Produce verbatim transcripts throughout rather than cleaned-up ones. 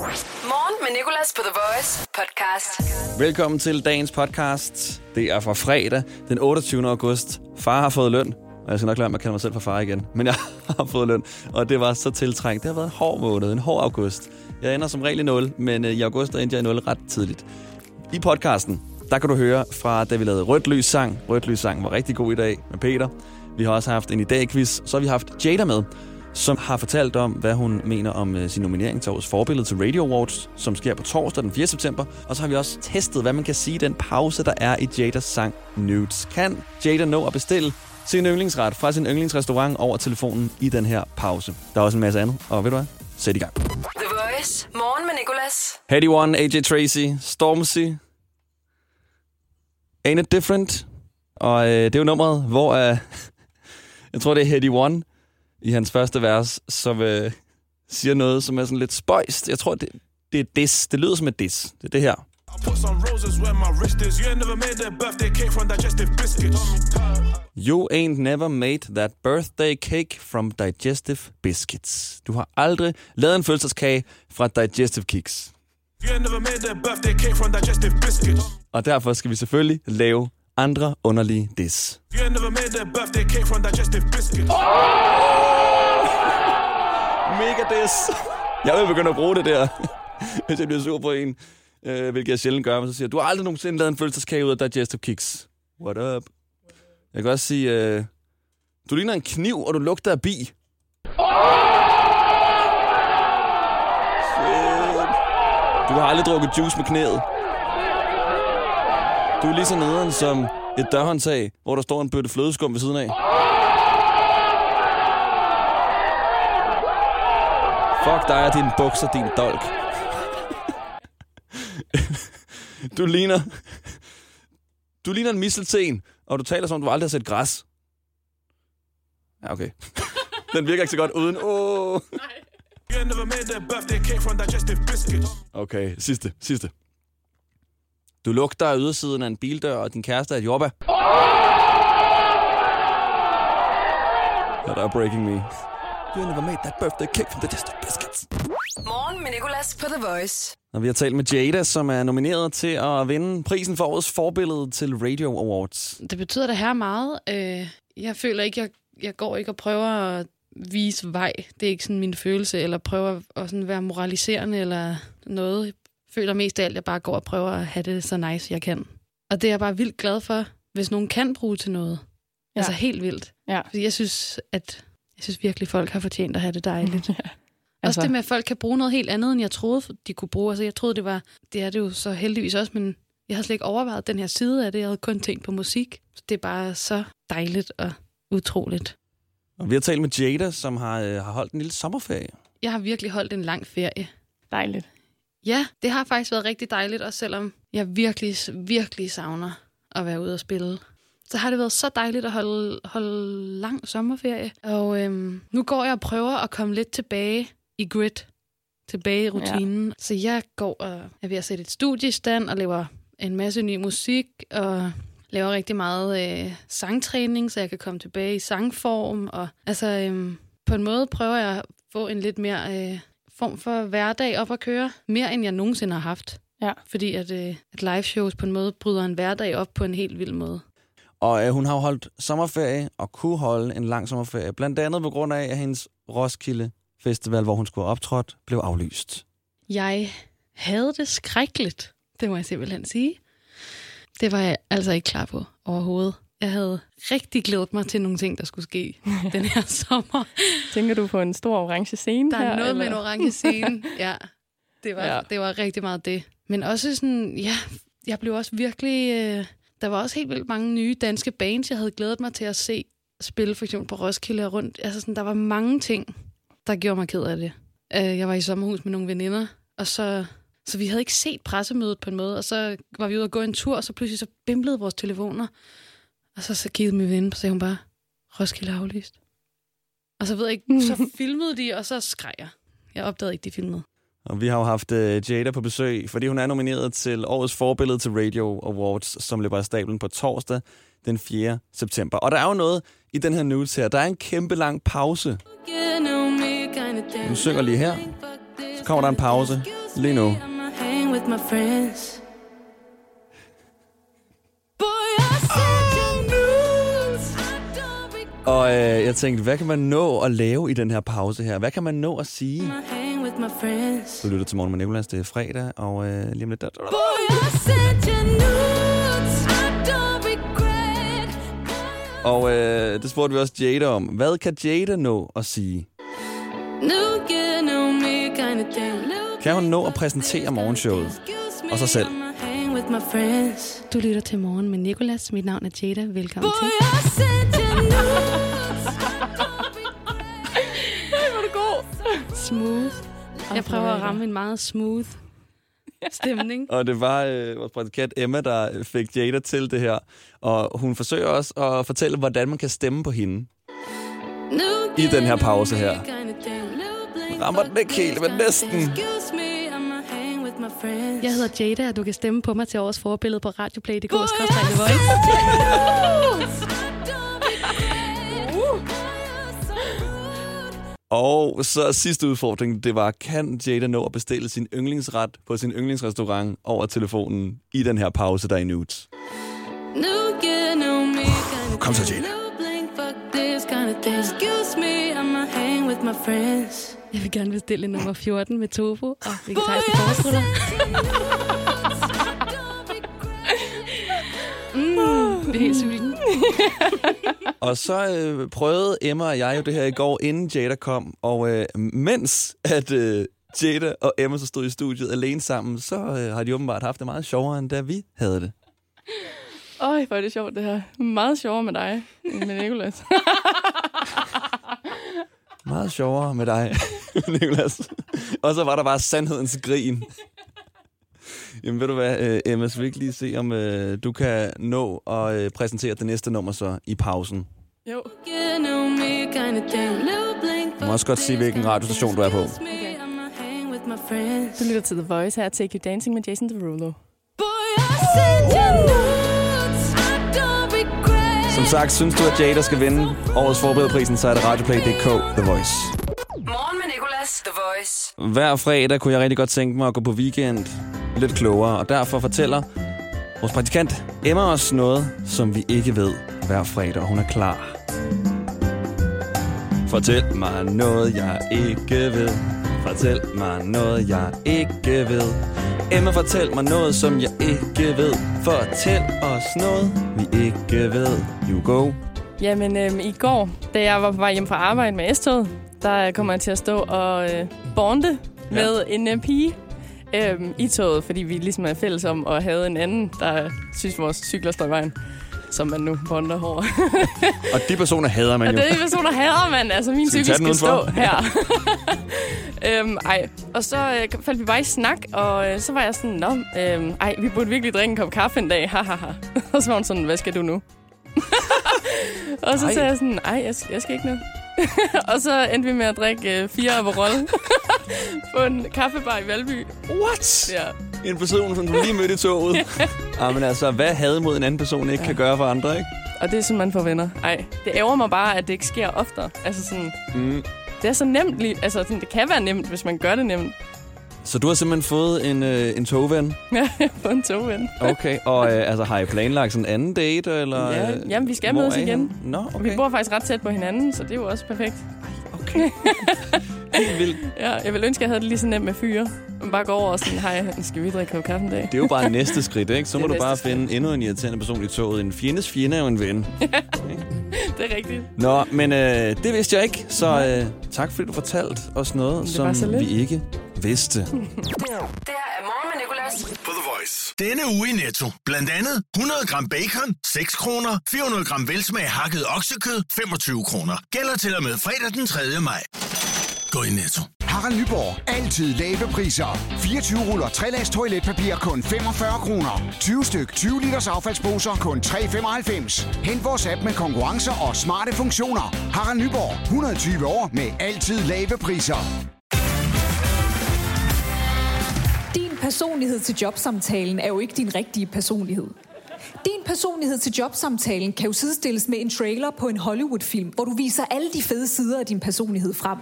Morgen med Nicolas på The Voice Podcast. Velkommen til dagens podcast. Det er fra fredag den otteogtyvende august. Far har fået løn. Og jeg skal nok lade mig at kalde mig selv for far igen. Men jeg har fået løn, og det var så tiltrængt. Det har været en hård måned, en hård august. Jeg ender som regel i nul, men i august endte jeg i nul ret tidligt. I podcasten, der kan du høre fra, da vi lavede Rødt Løs Sang. Rødt Løs Sang var rigtig god i dag med Peter. Vi har også haft en i dag-quiz. Så har vi haft Jada med, som har fortalt om, hvad hun mener om sin nominering til årets forbillede til Radio Awards, som sker på torsdag den fjerde september. Og så har vi også testet, hvad man kan sige den pause, der er i Jadas sang Nudes. Kan Jada nå at bestille sin yndlingsret fra sin yndlingsrestaurant over telefonen i den her pause? Der er også en masse andet, og ved du hvad? Sæt i gang. The Voice. Morgen med Nicolas. Headie One, A J Tracy, Stormzy, Ain't it different? Og øh, det er jo nummeret, hvor øh, jeg tror, det er Headie One, i hans første vers, som øh, siger noget, som er sådan lidt spøjst. Jeg tror, det, det er diss. Det lyder som et diss. Det er det her. You ain't never made that birthday cake from digestive biscuits. Du har aldrig lavet en fødselskage fra digestive cakes. Og derfor skal vi selvfølgelig lave andre underlige diss. Mega diss. Jeg vil begynde at bruge det der, hvis jeg bliver sur på en, øh, hvilket jeg sjældent gør, men så siger jeg, du har aldrig nogensinde lavet en fødselskage ud af digestive cakes. What up? Jeg kan også sige, øh, du ligner en kniv, og du lugter af bi. Du har aldrig drukket juice med knæet. Du er lige så nederen som et dørhåndtag, hvor der står en bøtte flødeskum ved siden af. Fuck dig og dine bukser, din dolk. Du ligner... Du ligner en mistelten, og du taler som om, du aldrig har set græs. Ja, okay. Den virker ikke så godt uden... Oh. Okay, sidste, sidste. Du lugter af ydersiden af en bildør, og din kæreste er et jordbær. Ja, der er breaking me. You never made that birthday cake from the digestive biscuits. Morgen med Nicolas på The Voice. Og vi har talt med Jada, som er nomineret til at vinde prisen for årets forbillede til Radio Awards. Det betyder da her meget. Jeg føler ikke, jeg, jeg går ikke og prøver at vise vej. Det er ikke sådan min følelse, eller prøver at sådan være moraliserende eller noget. Jeg føler mest af alt, at jeg bare går og prøver at have det så nice, jeg kan. Og det er jeg bare vildt glad for, hvis nogen kan bruge til noget. Ja. Altså helt vildt. Ja. Fordi jeg synes, at jeg synes virkelig, folk har fortjent at have det dejligt. Ja. Altså. Også det med, at folk kan bruge noget helt andet, end jeg troede, de kunne bruge. Altså jeg troede, det var... Det er det jo så heldigvis også, men jeg havde slet ikke overvejet den her side af det. Jeg havde kun tænkt på musik. Så det er bare så dejligt og utroligt. Og vi har talt med Jada, som har, øh, har holdt en lille sommerferie. Jeg har virkelig holdt en lang ferie. Dejligt. Ja, det har faktisk været rigtig dejligt, også selvom jeg virkelig, virkelig savner at være ude og spille. Så har det været så dejligt at holde, holde lang sommerferie. Og øhm, nu går jeg og prøver at komme lidt tilbage i grid, tilbage i rutinen. Ja. Så jeg går og er ved at sætte et studie i stand og laver en masse ny musik og laver rigtig meget øh, sangtræning, så jeg kan komme tilbage i sangform. Og altså øhm, på en måde prøver jeg at få en lidt mere... Øh, form for hverdag op at køre. Mere end jeg nogensinde har haft. Ja. Fordi at, øh, at liveshows på en måde bryder en hverdag op på en helt vild måde. Og øh, hun har holdt sommerferie og kunne holde en lang sommerferie. Blandt andet på grund af, at hendes Roskilde Festival, hvor hun skulle have optrådt, blev aflyst. Jeg havde det skrækkeligt. Det må jeg simpelthen sige. Det var jeg altså ikke klar på overhovedet. Jeg havde rigtig glædet mig til nogle ting, der skulle ske den her sommer. Tænker du på en stor orange scene her? Der er her, noget eller? Med en orange scene, ja. Det var, ja. Det var rigtig meget det. Men også sådan, ja, jeg blev også virkelig... Øh, der var også helt vildt mange nye danske bands, jeg havde glædet mig til at se spille, for eksempel på Roskilde og rundt. Altså sådan, der var mange ting, der gjorde mig ked af det. Uh, jeg var i sommerhus med nogle veninder, og så... Så vi havde ikke set pressemødet på en måde, og så var vi ude at gå en tur, og så pludselig så bimlede vores telefoner. Og så, så kiggede min veninde, og sagde hun bare, Roskilde aflyst. Og så ved jeg ikke, så filmede de, og så skreg jeg. Jeg opdagede ikke, de filmede. Og vi har jo haft uh, Jada på besøg, fordi hun er nomineret til årets forbillede til Radio Awards, som løber af stablen på torsdag den fjerde september. Og der er jo noget i den her news her. Der er en kæmpe lang pause. Du synger lige her. Så kommer der en pause. lige nu. Og øh, jeg tænkte, hvad kan man nå at lave i den her pause her? Hvad kan man nå at sige? Du lytter til Morgen med Nicolas, det er fredag, og øh, lige om lidt der... Og øh, det spurgte vi også Jada om. Hvad kan Jada nå at sige? Kan hun nå at præsentere morgenshowet? Og sig selv. Du lytter til Morgen med Nicolas. Mit navn er Jada. Velkommen til. Hvor er det god. Smooth. Jeg prøver at ramme en meget smooth stemning. Og det var øh, vores praktikant Emma, der fik Jada til det her. Og hun forsøger også at fortælle, hvordan man kan stemme på hende. I den her pause her. Rammer den ikke helt, men næsten. Jeg hedder Jada, og du kan stemme på mig til årets forbillede på Radioplay. Det går skræft The Voice. Og så sidste udfordring, det var, kan Jada nå at bestille sin yndlingsret på sin yndlingsrestaurant over telefonen i den her pause, der er i nudes? Uh, kom så, Jada. Jeg vil gerne bestille nummer fjorten med tofu og vegetariske forsprutter. Mm, det er helt sygt. Og så øh, prøvede Emma og jeg jo det her i går, inden Jada kom. Og øh, mens at øh, Jada og Emma så stod i studiet alene sammen, så øh, har de åbenbart haft det meget sjovere, end da vi havde det. Øj, hvor er det sjovt det her. Meget sjovere med dig, end med Nicolas. Meget sjovere med dig, Nicolas. Og så var der bare sandhedens grin. Jamen ved du hvad, Emma, skal vi ikke lige se, om øh, du kan nå at øh, præsentere det næste nummer så i pausen? Jo. Du må også godt sige, hvilken radiostation du er på. Okay. Du lytter til The Voice her, Take You Dancing med Jason Derulo. Som sagt, synes du, at Jada skal vinde årets forberedprisen, så er det Radioplay punktum d k, The Voice. Morgen med Nicolas, The Voice. Hver fredag kunne jeg rigtig godt tænke mig at gå på weekend lidt klogere, og derfor fortæller vores praktikant Emma os noget, som vi ikke ved hver fredag. Hun er klar. Fortæl mig noget, jeg ikke ved. Fortæl mig noget, jeg ikke ved. Emma, fortæl mig noget, som jeg ikke ved. Fortæl os noget, vi ikke ved. You go. Jamen, øhm, i går, da jeg var på vej hjem fra arbejde med S-toget, der kommer jeg til at stå og øh, bonde med ja. en øh, pige øh, i toget, fordi vi ligesom er fælles om at have en anden, der synes, vores cykler står i vejen, som man nu bonder hård. Og de personer hader man jo. Og de personer hader man. Altså, min cykel skal stå her. Øhm, ej. Og så øh, faldt vi bare i snak, og øh, så var jeg sådan, nå, øh, ej, vi burde virkelig drikke en kop kaffe en dag, hahaha. Og så var hun sådan, hvad skal du nu? Og så ej. sagde jeg sådan, ej, jeg, jeg skal ikke nu. Og så endte vi med at drikke øh, fire Aperol på en kaffebar i Valby. What? Ja. En person, som du lige mødte i toget. Ah, men altså, hvad had mod en anden person ikke ja. kan gøre for andre, ikke? Og det er sådan, man får venner. Ej, det ærger mig bare, at det ikke sker oftere. Altså sådan... Mm. Det er så nemt lige. Altså, det kan være nemt, hvis man gør det nemt. Så du har simpelthen fået en, øh, en togven? Ja, jeg har fået en togven. Okay, og øh, altså, har I planlagt sådan en anden date? Eller, ja, jamen, vi skal mødes igen. Nå, okay. Vi bor faktisk ret tæt på hinanden, så det er jo også perfekt. Ej, okay. Helt vildt. Ja, jeg ville ønske, at jeg havde det lige så nemt med fyre. Bare gå over og sådan, hej, skal vi drikke kaffe en dag? Det er jo bare næste skridt, ikke? Så må du bare finde skridt. Endnu en irriterende person i toget. En fjendes fjende er jo en ven. Ja, det er rigtigt. Nå, men øh, det vidste jeg ikke, så øh, tak fordi du fortalte os noget, som vi ikke vidste. Det her er Morgen med Nicolas på The Voice. Denne uge i Netto. Blandt andet hundrede gram bacon, seks kroner, fire hundrede gram velsmag hakket oksekød, femogtyve kroner. Gælder til og med fredag den tredje maj. Gå i Netto. Harald Nyborg. Altid lave priser. fireogtyve ruller tre-lags toiletpapir kun femogfyrre kroner. tyve styk tyve liters affaldsposer kun tre femoghalvfems. Hent vores app med konkurrencer og smarte funktioner. Harald Nyborg. hundrede og tyve år med altid lave priser. Din personlighed til jobsamtalen er jo ikke din rigtige personlighed. Din personlighed til jobsamtalen kan jo sidestilles med en trailer på en Hollywood-film, hvor du viser alle de fede sider af din personlighed frem.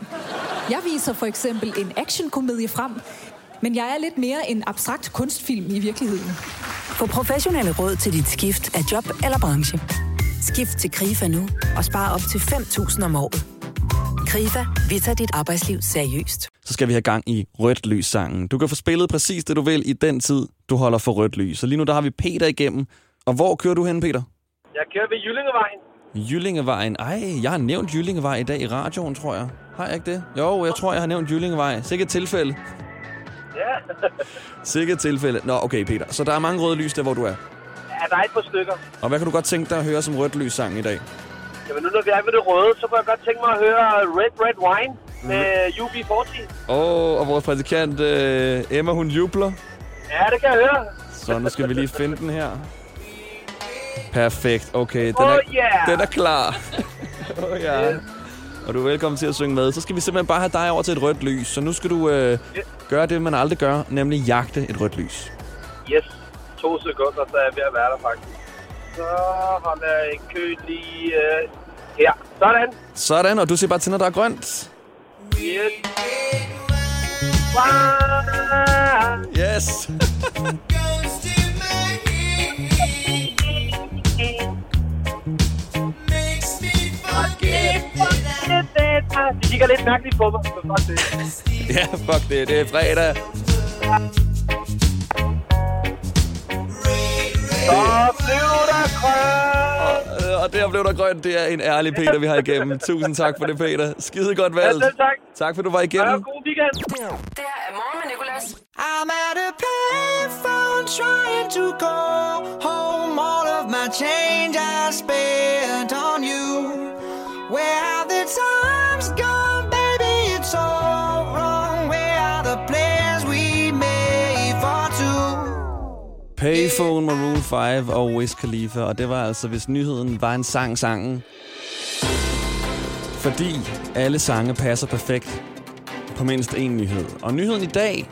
Jeg viser for eksempel en actionkomedie frem, Men jeg er lidt mere en abstrakt kunstfilm i virkeligheden. Få professionelle råd til dit skift af job eller branche. Skift til KRIFA nu og spare op til fem tusind om året. KRIFA, vi tager dit arbejdsliv seriøst. Så skal vi have gang i Rødt Løs Sangen. Du kan få spillet præcis det, du vil i den tid, du holder for rødt lys. Så lige nu der har vi Peter igennem. Og hvor kører du hen, Peter? Jeg kører ved Jyllingevejen. Jyllingevejen. Ej, jeg har nævnt Jyllingevej i dag i radioen, tror jeg. Har jeg ikke det? Jo, jeg tror, jeg har nævnt Jyllingevej. Sikkert tilfælde. Ja. Sikkert tilfælde. Nå, okay, Peter. Så der er mange røde lys der, hvor du er? Ja, der er et par stykker. Og hvad kan du godt tænke dig at høre som Rødt Løs Sang i dag? Jamen nu, når vi er med det røde, så kan jeg godt tænke mig at høre Red Red Wine med U B fyrre. Åh, oh, og vores praktikant uh, Emma, hun jubler. Ja, det kan jeg høre. Så nu skal vi lige finde den her. Perfekt. Okay, den er, oh, yeah. den er klar. oh, yeah. yes. Og du er velkommen til at synge med. Så skal vi simpelthen bare have dig over til et rødt lys. Så nu skal du øh, yes. gøre det, man aldrig gør, nemlig jagte et rødt lys. Yes. To sekunder, så er jeg ved at være der faktisk. Så holder jeg en kø lige øh, her. Sådan. Sådan, og du ser bare til, når der er grønt. Yes. Yes. Det kigger lidt mærkeligt på mig, men fuck det. Ja, fuck det. Det er fredag. Så blev der grønt! Og, og der blev der grønt. Det er en ærlig Peter, vi har igennem. Tusind tak for det, Peter. Skide godt valgt. Ja, tak. Tak for, du var igennem. Ja, god weekend. Det her er Morgen med Nicolas. I'm at a payphone trying to go home. All of my change I spent on you. Where have the times gone, baby? It's so wrong. Where are the plans we made for two? Payphone, Maroon five og Wiz Khalifa, og det var altså, hvis nyheden var en sang, sangen. Fordi alle sange passer perfekt på mindst én nyhed. Og nyheden i dag,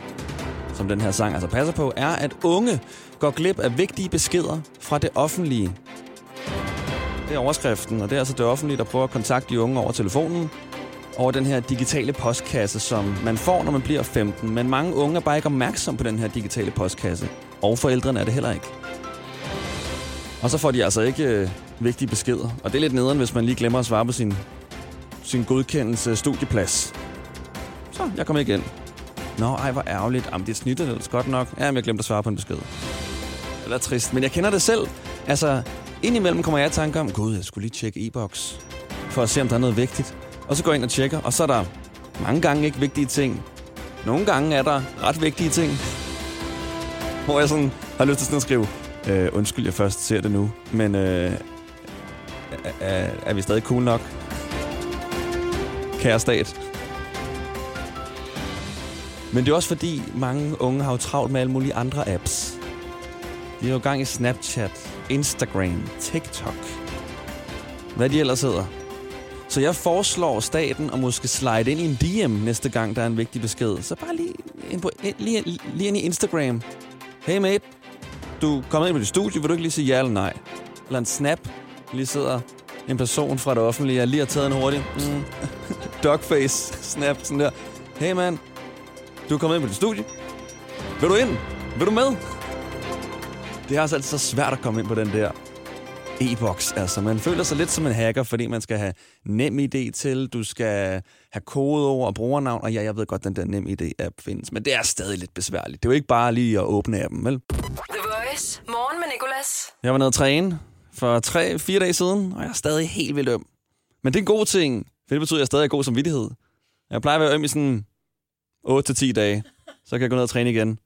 som den her sang altså passer på, er, at unge går glip af vigtige beskeder fra det offentlige. Det er overskriften, og det er altså det offentlige, der prøver at kontakte de unge over telefonen. Over den her digitale postkasse, som man får, når man bliver femten. Men mange unge er bare ikke opmærksomme på den her digitale postkasse. Og forældrene er det heller ikke. Og så får de altså ikke øh, vigtige beskeder. Og det er lidt nederen, hvis man lige glemmer at svare på sin, sin godkendelse studieplads. Så, jeg kommer ikke ind. Nå, ej, hvor ærgerligt. Jamen, det snitter ellers godt nok. Jamen, jeg glemte at svare på en besked. Eller trist. Men jeg kender det selv. Altså, indimellem kommer jeg i tanke om, gud, jeg skulle lige tjekke e-boks. For at se, om der er noget vigtigt. Og så går jeg ind og tjekker, og så er der mange gange ikke vigtige ting. Nogle gange er der ret vigtige ting. Hvor jeg sådan har lyst til sådan at skrive, øh, undskyld, jeg først ser det nu, men øh, er, er vi stadig cool nok? Kære stat. Men det er også fordi, mange unge har jo travlt med alle mulige andre apps. De er jo gang i Snapchat, Instagram, TikTok. Hvad de ellers hedder. Så jeg foreslår staten at måske slide ind i en D M næste gang, der er en vigtig besked. Så bare lige ind, på, lige, lige ind i Instagram. Hey mate, du er kommet ind på dit studie, vil du ikke lige sige ja eller nej? Eller en snap, lige sidder en person fra det offentlige, jeg lige har taget en hurtig mm. dogface snap, sådan der. Hey man, du er kommet ind på dit studie. Vil du ind? Vil du med? Det er altså altid så svært at komme ind på den der e-boks, altså. Man føler sig lidt som en hacker, fordi man skal have NemID til, du skal have kodeord og brugernavn, og ja, jeg ved godt, den der NemID-app findes, men det er stadig lidt besværligt. Det er jo ikke bare lige at åbne appen, vel? The Voice. Morgen med Nicolas. Jeg var nede at træne for tre, fire dage siden, og jeg er stadig helt vildt øm. Men det er en god ting, for det betyder, at jeg stadig er god samvittighed. Jeg plejer at være øm i sådan otte til ti dage, så kan jeg gå ned og træne igen.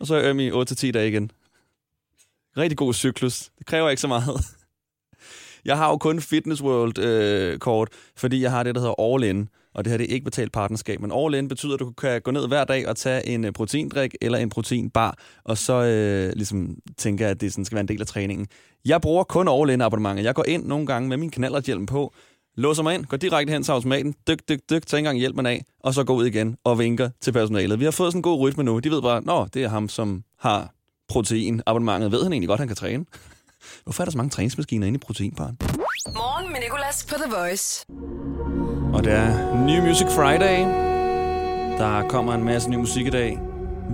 Og så er jeg øm i otte til ti dage igen. Rigtig god cyklus. Det kræver ikke så meget. Jeg har jo kun Fitness World-kort, øh, fordi jeg har det, der hedder All In. Og det her det er ikke betalt partnerskab, men All In betyder, at du kan gå ned hver dag og tage en proteindrik eller en proteinbar, og så øh, ligesom tænker jeg, at det sådan skal være en del af træningen. Jeg bruger kun All In-abonnementer. Jeg går ind nogle gange med min knallerthjelm på, låser mig ind, går direkte hen til automaten, dyk, dyk, dyk, tager en gang hjælp man af, og så går ud igen og vinker til personalet. Vi har fået sådan en god rytme nu. De ved bare, nå, det er ham, som har proteinabonnementet. Ved han egentlig godt, han kan træne? Hvorfor er der så mange træningsmaskiner inde i proteinbaren? Morgen med Nicolas på The Voice. Og det er New Music Friday. Der kommer en masse ny musik i dag.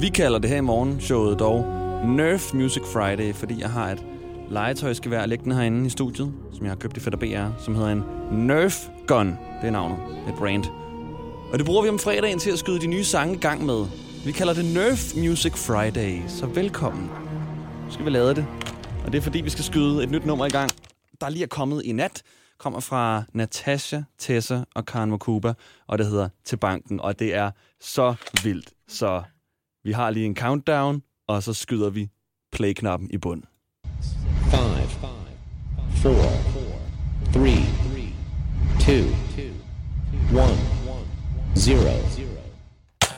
Vi kalder det her i morgenshowet dog Nerf Music Friday, fordi jeg har et legetøjsgevær liggende herinde i studiet, som jeg har købt i FedderBR, som hedder en NERF Gun. Det er navnet. Et brand. Og det bruger vi om fredagen til at skyde de nye sange i gang med. Vi kalder det Nerf Music Friday, så velkommen. Nu skal vi lade det. Og det er fordi, vi skal skyde et nyt nummer i gang, der lige er kommet i nat. Kommer fra Natasja, Tessa og Karen Mokuba, og det hedder Til Banken. Og det er så vildt. Så vi har lige en countdown, og så skyder vi play-knappen i bund. fem, fire, fire, tre, to, et, nul.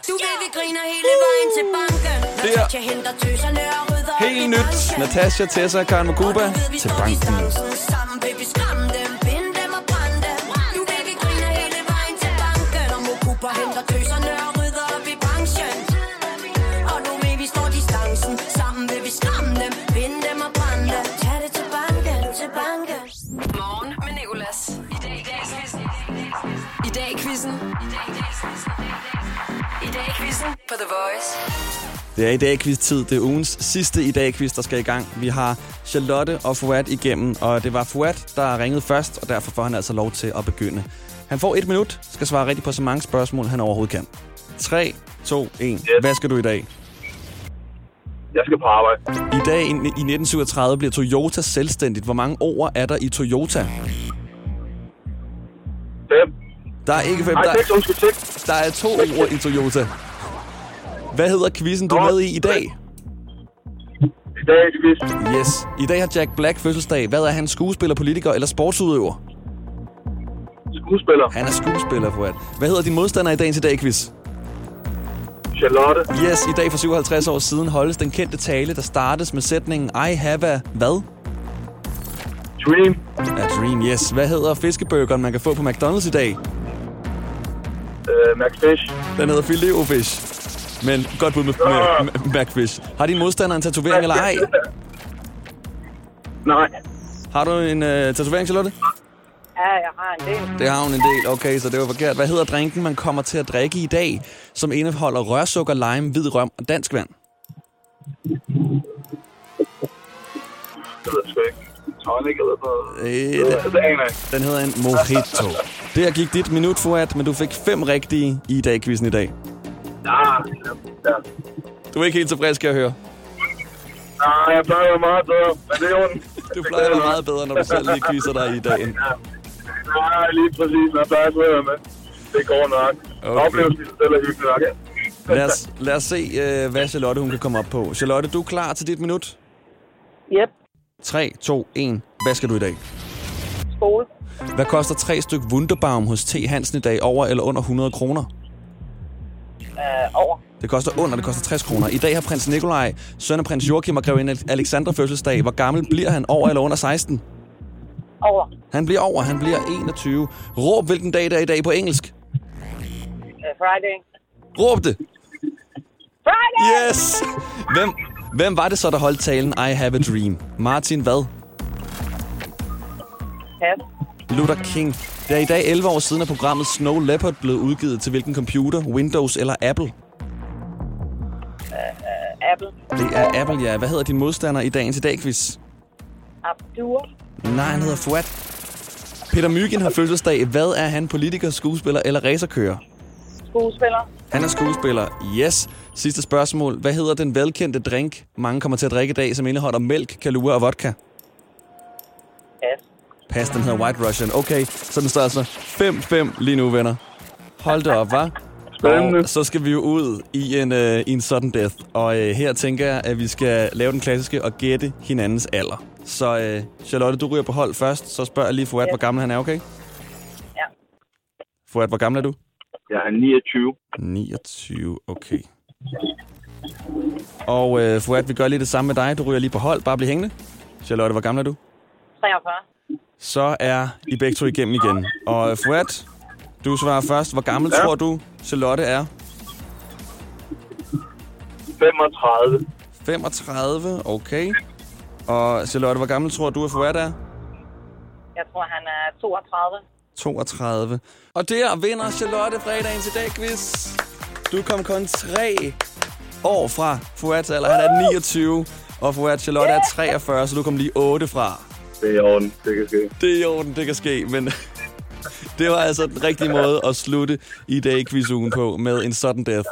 Du ved, vi griner hele vejen til banken. Natasja henter tøserne og rydder op i banken. Helt nyt. Natasja, Tessa og Karen Mokuba til banken. Sammen vil vi skræmme dem, binde dem og brænde dem. Du ved, vi griner hele vejen til banken. Og Mokuba henter tøserne og rydder op i branchen. Og nu ved vi står distancen. Sammen vil vi skræmme dem, binde dem og brænde dem. Tag det til banken, til banken. Morgen med Nicolas. I dag i dag quizzen. I dag quizzen. I dag quizzen. I dag quizzen på The Voice. Det er i dag quiz-tid. Det er ugens sidste i dag quiz, der skal i gang. Vi har Charlotte og Fuat igennem, og det var Fuat, der ringede først, og derfor får han altså lov til at begynde. Han får et minut, skal svare rigtigt på så mange spørgsmål, han overhovedet kan. tre, to, et. Yes. Hvad skal du i dag? Jeg skal på arbejde. I dag i nitten syvogtredive bliver Toyota selvstændigt. Hvor mange år er der i Toyota? fem. Der er ikke fem. Der, der er to ord i Toyota. Hvad hedder quizzen, du er med i i dag? I dag er quizzen. Yes. I dag har Jack Black fødselsdag. Hvad er han? Skuespiller, politiker eller sportsudøver? Skuespiller. Han er skuespiller, Fuat. Hvad hedder din modstander i dagens i dag quiz? Charlotte. Yes. I dag for syvoghalvtreds år siden holdes den kendte tale, der startes med sætningen I have a hvad? Dream. A dream, yes. Hvad hedder fiskeburgeren, man kan få på McDonald's i dag? Uh, McFish. Den hedder Filet-O-Fish. Men godt bud med, med, med McFish. Har din modstander en tatovering eller ej? Nej. Har du en uh, tatovering, Charlotte? Ja, jeg har en del. Det har hun en del. Okay, så det var forkert. Hvad hedder drinken, man kommer til at drikke i dag, som indeholder rørsukker, lime, hvid røm og dansk vand? Det ved jeg sgu ikke. Den hedder en mojito. Der gik dit minut, Fuat, men du fik fem rigtige i dag-quizzen i dag. Du er ikke helt tilfreds, kan jeg høre. Nej, jeg plejer jo meget bedre, men det er ondt. Du plejer jo meget bedre, når du selv lige quizzer dig i dagen. Nej, lige præcis, når jeg plejer at være med. Det går nok. Oplevelsen selv er hyggelig nok. Lad os, lad os se, hvad Charlotte hun kan komme op på. Charlotte, du er klar til dit minut? Yep. tre, to, et. Hvad skal du i dag? Skole. Hvad koster tre styk Wunderbaum hos T. Hansen i dag? Over eller under hundrede kroner? Øh, over. Det koster under, det koster tres kroner. I dag har prins Nikolaj, søn af prins Joachim og grevinde Alexandra fødselsdag. Hvor gammel bliver han? Over eller under seksten? Over. Han bliver over, han bliver enogtyve. Råb, hvilken dag det er i dag på engelsk? Friday. Råb det! Friday! Yes! Hvem... Hvem var det så, der holdt talen I have a dream? Martin hvad? Martin Luther King. Det er i dag elleve år siden, at programmet Snow Leopard blev udgivet til hvilken computer? Windows eller Apple? Uh, uh, Apple. Det er Apple, ja. Hvad hedder din modstander i dagens i dag, quiz? Abdur. Nej, han hedder Fuat. Peter Mygind har fødselsdag. Hvad er han? Politiker, skuespiller eller racerkører? Skuespiller. Han er skuespiller, yes. Sidste spørgsmål. Hvad hedder den velkendte drink, mange kommer til at drikke i dag, som indeholder mælk, kalua og vodka? Pas. Pas, den hedder White Russian. Okay, så den står altså fem fem lige nu, venner. Hold da op, hva'? Og så skal vi jo ud i en, øh, i en sudden death. Og øh, her tænker jeg, at vi skal lave den klassiske og gætte hinandens alder. Så øh, Charlotte, du ryger på hold først, så spørger jeg lige Fuat, yes, hvor gammel han er, okay? Ja. Fuat, hvor gammel er du? Jeg er niogtyve. niogtyve, okay. Og øh, Fuat, vi gør lige det samme med dig. Du ryger lige på hold. Bare bliv hængende. Charlotte, hvor gammel er du? treogfyrre. Så er I begge to igennem igen. Og øh, Fuat, du svarer først. Hvor gammel ja. tror du, Charlotte er? femogtredive. femogtredive, okay. Og Charlotte, hvor gammel tror du, at Fuat er? Jeg tror, han er toogtredive. toogtredive. Og der vinder Charlotte fredagens i dag quiz. Du kom kun tre år fra Fuats alder. Han er niogtyve, og Fuat Charlotte er treogfyrre, så du kom lige otte fra. Det er i orden, det kan ske. Det er i orden, det kan ske, men... Det var altså den rigtige måde at slutte i dag quizugen på med en sudden death.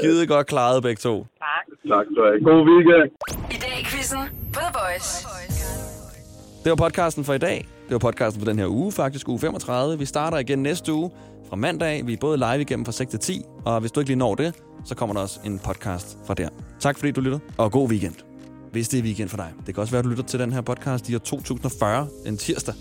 Skide godt klaret begge to. Tak. Tak, du er. God weekend. I dag quizzen på The Voice. Det var podcasten for i dag. Det var podcasten for den her uge, faktisk uge femogtredive. Vi starter igen næste uge fra mandag. Vi er både live igennem fra seks til ti, og hvis du ikke lige når det, så kommer der også en podcast fra der. Tak fordi du lytter, og god weekend. Hvis det er weekend for dig. Det kan også være, at du lytter til den her podcast i år to tusind og fyrre, en tirsdag.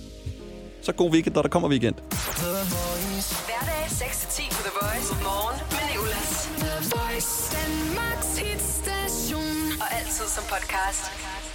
Så god weekend, når der kommer weekend. Hverdag seks til ti på The Voice. Morgen med Nicolas. The Voice. Danmarks hitstation. Og altid som podcast.